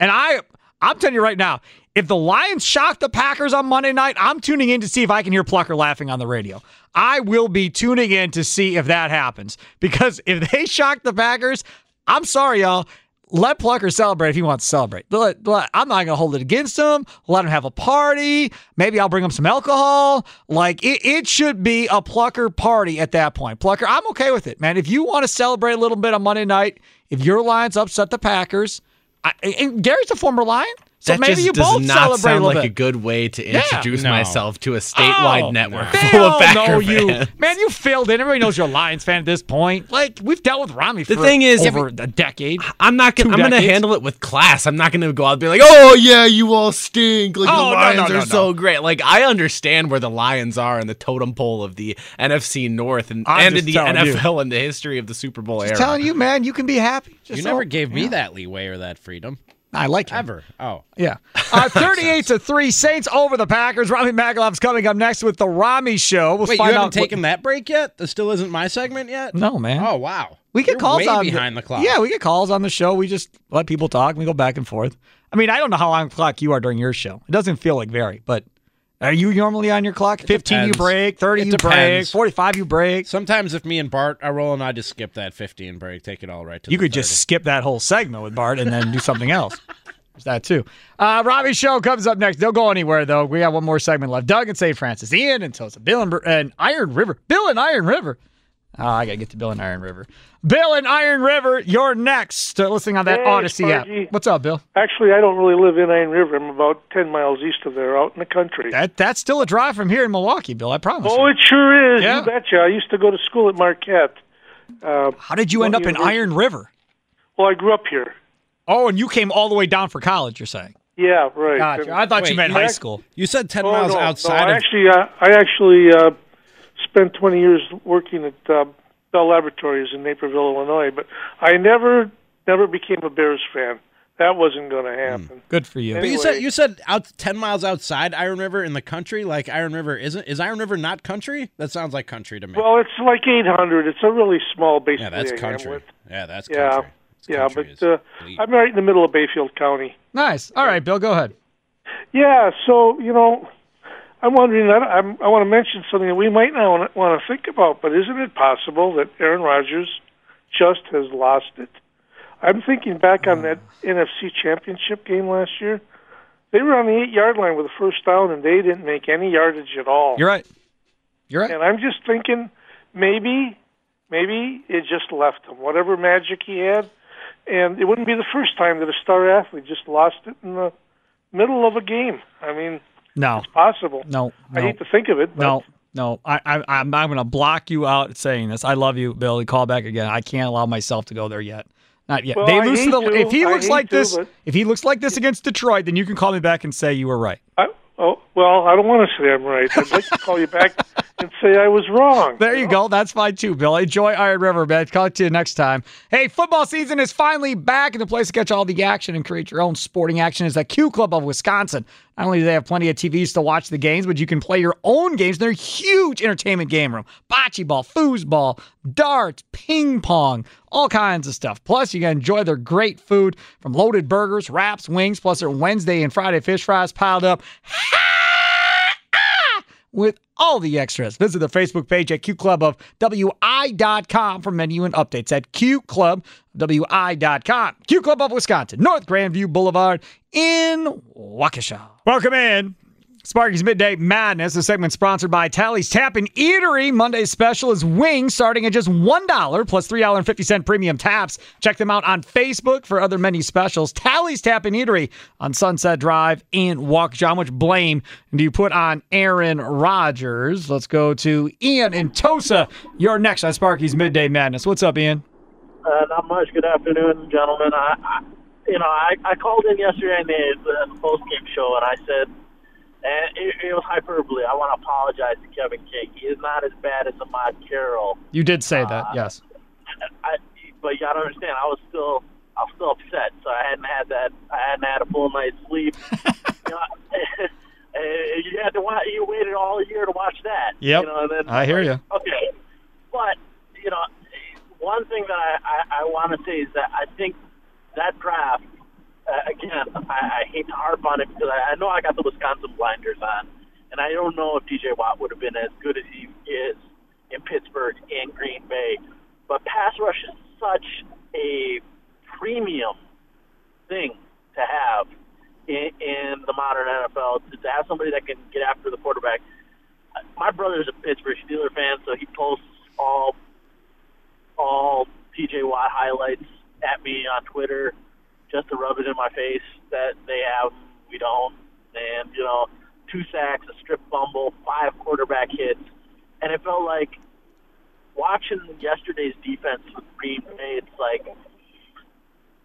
And I'm telling you right now, if the Lions shock the Packers on Monday night, I'm tuning in to see if I can hear Plucker laughing on the radio. I will be tuning in to see if that happens. Because if they shock the Packers, I'm sorry, y'all. Let Plucker celebrate if he wants to celebrate. I'm not going to hold it against him. Let him have a party. Maybe I'll bring him some alcohol. Like, it should be a Plucker party at that point. Plucker, I'm okay with it, man. If you want to celebrate a little bit on Monday night, if your Lions upset the Packers, and Gary's a former Lion, so that maybe just you does both not celebrate sound a like bit. A good way to introduce myself to a statewide network full of Packer fans. Man, you failed in. Everybody knows you're a Lions fan at this point. Like, we've dealt with Rami for over a decade. I'm going to handle it with class. I'm not going to go out and be like, oh, yeah, you all stink. Like, the Lions are so great. Like, I understand where the Lions are in the totem pole of the NFC North and in the NFL and the history of the Super Bowl era. I'm telling you, man, you can be happy. You never gave me that leeway or that freedom. I like him. Ever. Oh. Yeah. 38-3, Saints over the Packers. Rami Magaloff's coming up next with the Rami Show. We'll find out. You haven't taken that break yet? This still isn't my segment yet? No, man. Oh, wow. We get calls on behind the clock. Yeah, we get calls on the show. We just let people talk and we go back and forth. I mean, I don't know how on clock you are during your show. It doesn't feel like very, but are you normally on your clock? 15 you break, 30 you break, 45 you break. Sometimes if me and Bart are rolling, I just skip that 15 break, take it all right to the 30. You could just skip that whole segment with Bart and then do something else. There's that too. Robbie's show comes up next. Don't go anywhere, though. We have one more segment left. Doug and St. Francis, Ian and Tosa, Bill and Iron River. Oh, I got to get to Bill and Iron River. Bill and Iron River, you're next. Listening on that Odyssey app. What's up, Bill? Actually, I don't really live in Iron River. I'm about 10 miles east of there, out in the country. That's still a drive from here in Milwaukee, Bill, I promise you. It sure is. Yeah. You betcha. I used to go to school at Marquette. How did you end up in Iron River? Well, I grew up here. Oh, and you came all the way down for college, you're saying? Yeah, right. Gotcha. I thought you meant high school. You said 10 miles outside. No, I actually spent 20 years working at Bell Laboratories in Naperville, Illinois, but I never became a Bears fan. That wasn't going to happen. Good for you. Anyway, but you said out 10 miles outside Iron River in the country, like Iron River isn't. Is Iron River not country? That sounds like country to me. Well, it's like 800. It's a really small base. Yeah, that's country. But I'm right in the middle of Bayfield County. Nice. All right, Bill, go ahead. Yeah, so, you know, I'm wondering, I want to mention something that we might not want to think about, but isn't it possible that Aaron Rodgers just has lost it? I'm thinking back on that NFC Championship game last year. They were on the 8-yard line with a first down, and they didn't make any yardage at all. You're right. And I'm just thinking maybe it just left him, whatever magic he had. And it wouldn't be the first time that a star athlete just lost it in the middle of a game. I mean, no, it's possible. No. I hate to think of it. But. No. I'm going to block you out saying this. I love you, Billy. Call back again. I can't allow myself to go there yet. Not yet. Well, they lose to the. If he looks like this against Detroit, then you can call me back and say you were right. I don't want to say I'm right. I'd like to call you back and say I was wrong. There you go. That's fine, too, Bill. Enjoy Iron River, man. Talk to you next time. Hey, football season is finally back, and the place to catch all the action and create your own sporting action is the Q Club of Wisconsin. Not only do they have plenty of TVs to watch the games, but you can play your own games in their huge entertainment game room. Bocce ball, foosball, darts, ping pong, all kinds of stuff. Plus, you can enjoy their great food from loaded burgers, wraps, wings, plus their Wednesday and Friday fish fries piled up. With all the extras. Visit their Facebook page at qclubofwi.com for menu and updates at qclubofwi.com. Q Club of Wisconsin, North Grandview Boulevard in Waukesha. Welcome in. Sparky's Midday Madness, a segment sponsored by Tally's Tap and Eatery. Monday's special is wings starting at just $1 plus $3.50 premium taps. Check them out on Facebook for other menu specials. Tally's Tap and Eatery on Sunset Drive in Waukesha. How much blame do you put on Aaron Rodgers? Let's go to Ian in Tosa. You're next on Sparky's Midday Madness. What's up, Ian? Not much. Good afternoon, gentlemen. I called in yesterday in the post-game show, and I said, and it was hyperbole. I want to apologize to Kevin King. He is not as bad as Ahmad Carroll. You did say that, yes. But you got to understand, I was still upset. So I hadn't had a full night's sleep. You waited all year to watch that. Yep. I hear you. Okay, but one thing that I want to say is that I think that draft. Again, I hate to harp on it because I know I got the Wisconsin blinders on, and I don't know if DJ Watt would have been as good as he is in Pittsburgh and Green Bay. But pass rush is such a premium thing to have in the modern NFL, to have somebody that can get after the quarterback. My brother's a Pittsburgh Steelers fan, so he posts all DJ Watt highlights at me on Twitter, just to rub it in my face that they have, we don't. And, 2 sacks, a strip fumble, 5 quarterback hits. And it felt like watching yesterday's defense with Green Bay, it's like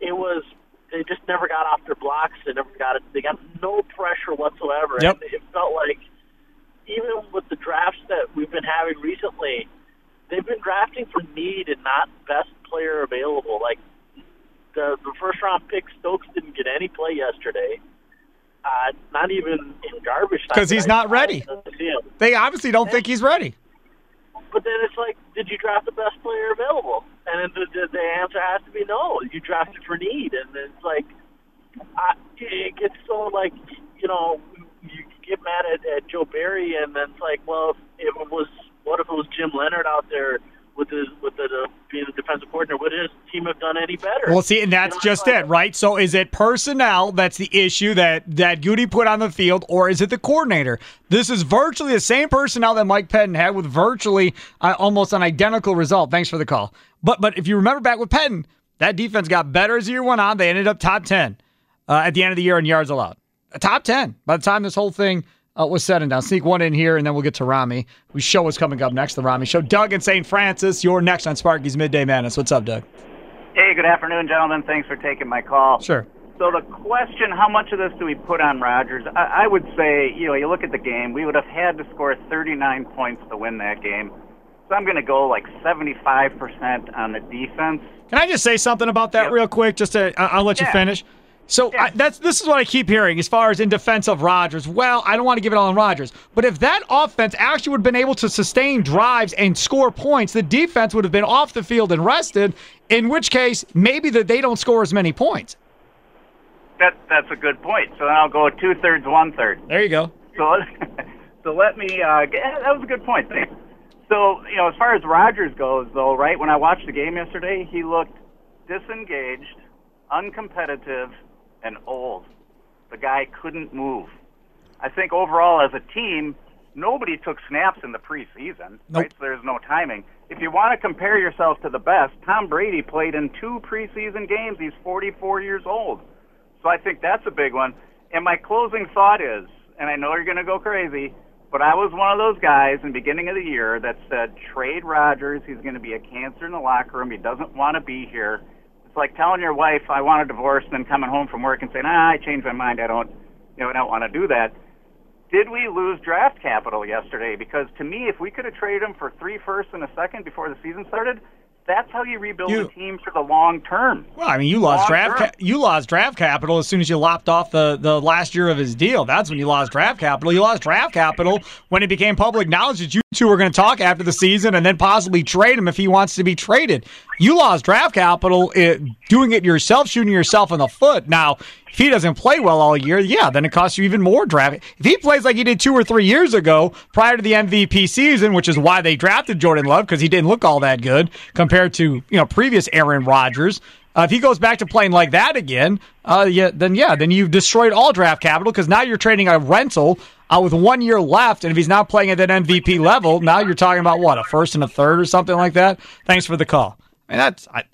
they just never got off their blocks. They never got it. They got no pressure whatsoever. Yep. And it felt like even with the drafts that we've been having recently, they've been drafting for need and not best player available. Like, The first-round pick, Stokes, didn't get any play yesterday, not even in garbage time. Because he's not ready. They obviously don't think he's ready. But then it's like, did you draft the best player available? And then the answer has to be no. You drafted for need. And it's like, it gets so like, you get mad at Joe Barry, and then it's like, well, what if it was Jim Leonard out there with being a defensive coordinator, would his team have done any better? Well, see, and that's just it, right? So is it personnel that's the issue that Goody put on the field, or is it the coordinator? This is virtually the same personnel that Mike Pettine had with virtually almost an identical result. Thanks for the call. But if you remember back with Pettine, that defense got better as the year went on. They ended up top 10 at the end of the year in yards allowed. Top 10 by the time this whole thing was said and done. Sneak one in here, and then we'll get to Rami, whose show is coming up next, the Rami Show. Doug in St. Francis, you're next on Sparky's Midday Madness. What's up, Doug? Hey, good afternoon, gentlemen. Thanks for taking my call. Sure. So the question, how much of this do we put on Rodgers? I would say, you look at the game, we would have had to score 39 points to win that game. So I'm going to go like 75% on the defense. Can I just say something about that real quick? I'll let you finish. So this is what I keep hearing as far as in defense of Rodgers. Well, I don't want to give it all on Rodgers. But if that offense actually would have been able to sustain drives and score points, the defense would have been off the field and rested, in which case maybe that they don't score as many points. That's a good point. So then I'll go 2/3, 1/3. There you go. So let me that was a good point. Thanks. So, as far as Rodgers goes, though, right, when I watched the game yesterday, he looked disengaged, uncompetitive, and old. The guy couldn't move. I think overall as a team, nobody took snaps in the preseason, right? So there's no timing. If you want to compare yourself to the best, Tom Brady played in 2 preseason games. He's 44 years old. So I think that's a big one. And my closing thought is, and I know you're going to go crazy, but I was one of those guys in the beginning of the year that said, trade Rodgers. He's going to be a cancer in the locker room. He doesn't want to be here. It's like telling your wife, I want a divorce, and then coming home from work and saying, I changed my mind. I don't want to do that. Did we lose draft capital yesterday? Because to me, if we could have traded him for 3 firsts and a second before the season started, that's how you rebuild a team for the long term. Well, I mean, you lost draft capital as soon as you lopped off the last year of his deal. That's when you lost draft capital. You lost draft capital when it became public knowledge that you two were going to talk after the season and then possibly trade him if he wants to be traded. You lost draft capital doing it yourself, shooting yourself in the foot. Now, if he doesn't play well all year, then it costs you even more draft. If he plays like he did 2 or 3 years ago prior to the MVP season, which is why they drafted Jordan Love, because he didn't look all that good compared to previous Aaron Rodgers, if he goes back to playing like that again, then you've destroyed all draft capital, because now you're trading a rental with 1 year left, and if he's not playing at that MVP level, now you're talking about, a first and a third or something like that? Thanks for the call. And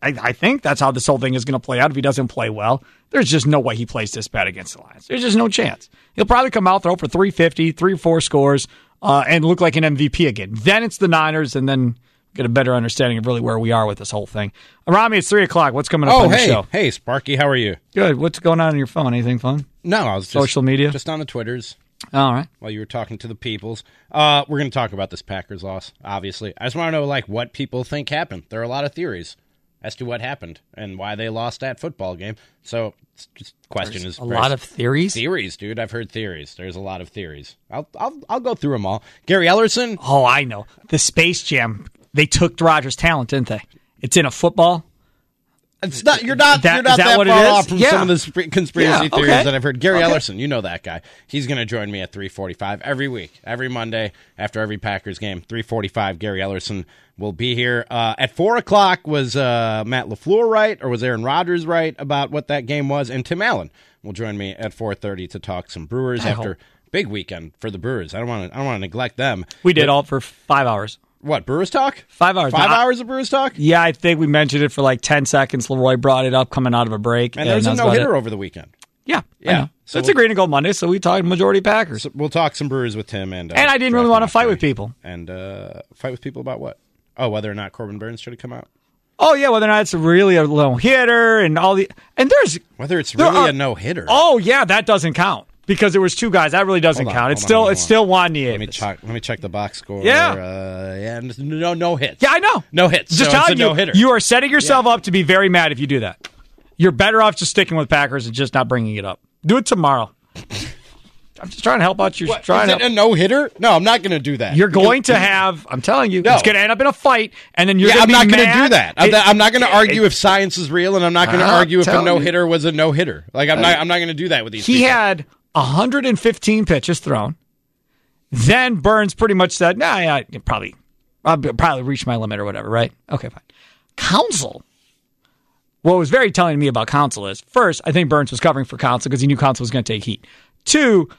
I think that's how this whole thing is going to play out if he doesn't play well. There's just no way he plays this bad against the Lions. There's just no chance. He'll probably come out, throw for 350, 3 or 4 scores, and look like an MVP again. Then it's the Niners, and then get a better understanding of really where we are with this whole thing. Rami, it's 3 o'clock. What's coming up on the show? Hey, Sparky, how are you? Good. What's going on your phone? Anything fun? No, I was just... Social media? Just on the Twitters. All right. While you were talking to the peoples. We're going to talk about this Packers loss, obviously. I just want to know, what people think happened. There are a lot of theories as to what happened and why they lost that football game. So, lot of theories? Theories, dude. I've heard theories. There's a lot of theories. I'll go through them all. Gary Ellerson? Oh, I know. The Space Jam. They took Rodgers' talent, didn't they? It's in a football. It's not. You're not that far off from some of the conspiracy theories that I've heard. Gary Ellerson, you know that guy. He's going to join me at 3:45 every week, every Monday after every Packers game. 3:45. Gary Ellerson will be here at 4 o'clock. Was Matt LaFleur right, or was Aaron Rodgers right about what that game was? And Tim Allen will join me at 4:30 to talk some Brewers after big weekend for the Brewers. I don't want to neglect them. We did all for 5 hours. What, Brewers talk? 5 hours. 5 hours of Brewers talk? Yeah, I think we mentioned it for 10 seconds. Leroy brought it up coming out of a break. And there was a no-hitter over the weekend. Yeah. So it's a Green and Gold Monday, so we talked majority Packers. So we'll talk some Brewers with Tim. And I didn't really want to fight with people. And fight with people about what? Oh, whether or not Corbin Burns should have come out. Oh, yeah, whether or not it's really a no-hitter and all the... And there's... Whether it's really a no-hitter. Oh, yeah, that doesn't count. Because there was 2 guys, that really doesn't count. It's still Juan Nieves. Let me check the box score. Yeah, and no hits. Yeah, I know, no hits. Just telling you, no-hitter. You are setting yourself up to be very mad if you do that. You're better off just sticking with Packers and just not bringing it up. Do it tomorrow. I'm just trying to help out. You're trying to. Is it a no hitter? No, I'm not going to do that. You're going to have. I'm telling you, it's going to end up in a fight, and then you're. Yeah, I'm not going to do that. I'm not going to argue if science is real, and I'm not going to argue if a no hitter was a no hitter. I'm not going to do that with these. He had 115 pitches thrown. Then Burns pretty much said, I'll probably reach my limit or whatever, right? Okay, fine. Counsel. What was very telling to me about Counsel is, first, I think Burns was covering for Counsel because he knew Counsel was going to take heat. 2,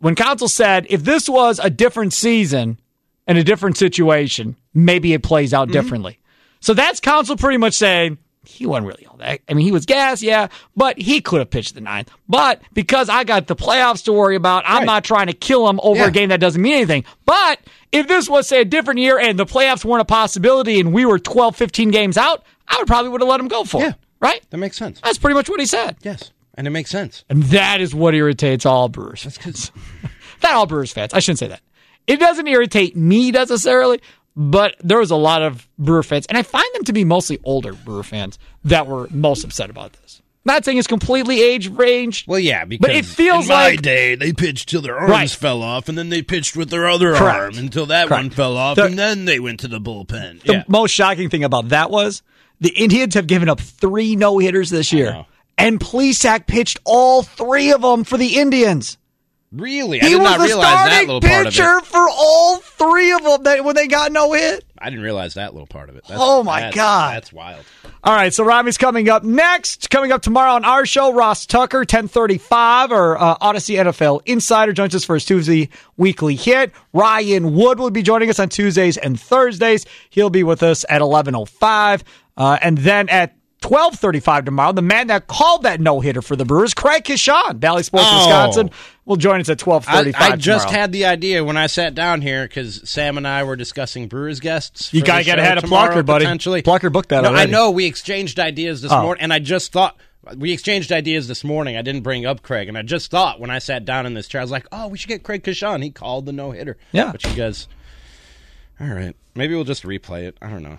when Counsel said, if this was a different season and a different situation, maybe it plays out differently. So that's Counsel pretty much saying, he wasn't really all that. I mean, he was gas, but he could have pitched the 9th. But because I got the playoffs to worry about, I'm not trying to kill him over a game that doesn't mean anything. But if this was, say, a different year and the playoffs weren't a possibility and we were 12, 15 games out, I would have let him go for it. Right? That makes sense. That's pretty much what he said. Yes, and it makes sense. And that is what irritates all Brewers fans. Not all Brewers fans. I shouldn't say that. It doesn't irritate me necessarily, but there was a lot of Brewer fans, and I find them to be mostly older Brewer fans that were most upset about this. Not saying it's completely age-ranged. Well, yeah, because but it feels in my day, they pitched till their arms fell off, and then they pitched with their other arm until that one fell off, and then they went to the bullpen. The most shocking thing about that was the Indians have given up 3 no-hitters this year, and Plesac pitched all 3 of them for the Indians. Really? I did not realize that little part of it. He was the starting pitcher for all three of them when they got no hit. I didn't realize that little part of it. Oh, my God. That's wild. All right, so Rami's coming up next. Coming up tomorrow on our show, Ross Tucker, 10:35, our Odyssey NFL Insider joins us for his Tuesday weekly hit. Ryan Wood will be joining us on Tuesdays and Thursdays. He'll be with us at 11:05. And then at 12:35 tomorrow, the man that called that no-hitter for the Brewers, Craig Kishon, Valley Sports Wisconsin, will join us at 12:35 tomorrow. I just had the idea when I sat down here because Sam and I were discussing Brewers guests. You got to get ahead of Plucker, buddy. Plucker booked that already. I know. We exchanged ideas this morning, and I just thought I didn't bring up Craig, and I just thought when I sat down in this chair, I was like, oh, we should get Craig Kishon. He called the no-hitter. Yeah. But you guys, all right, maybe we'll just replay it. I don't know.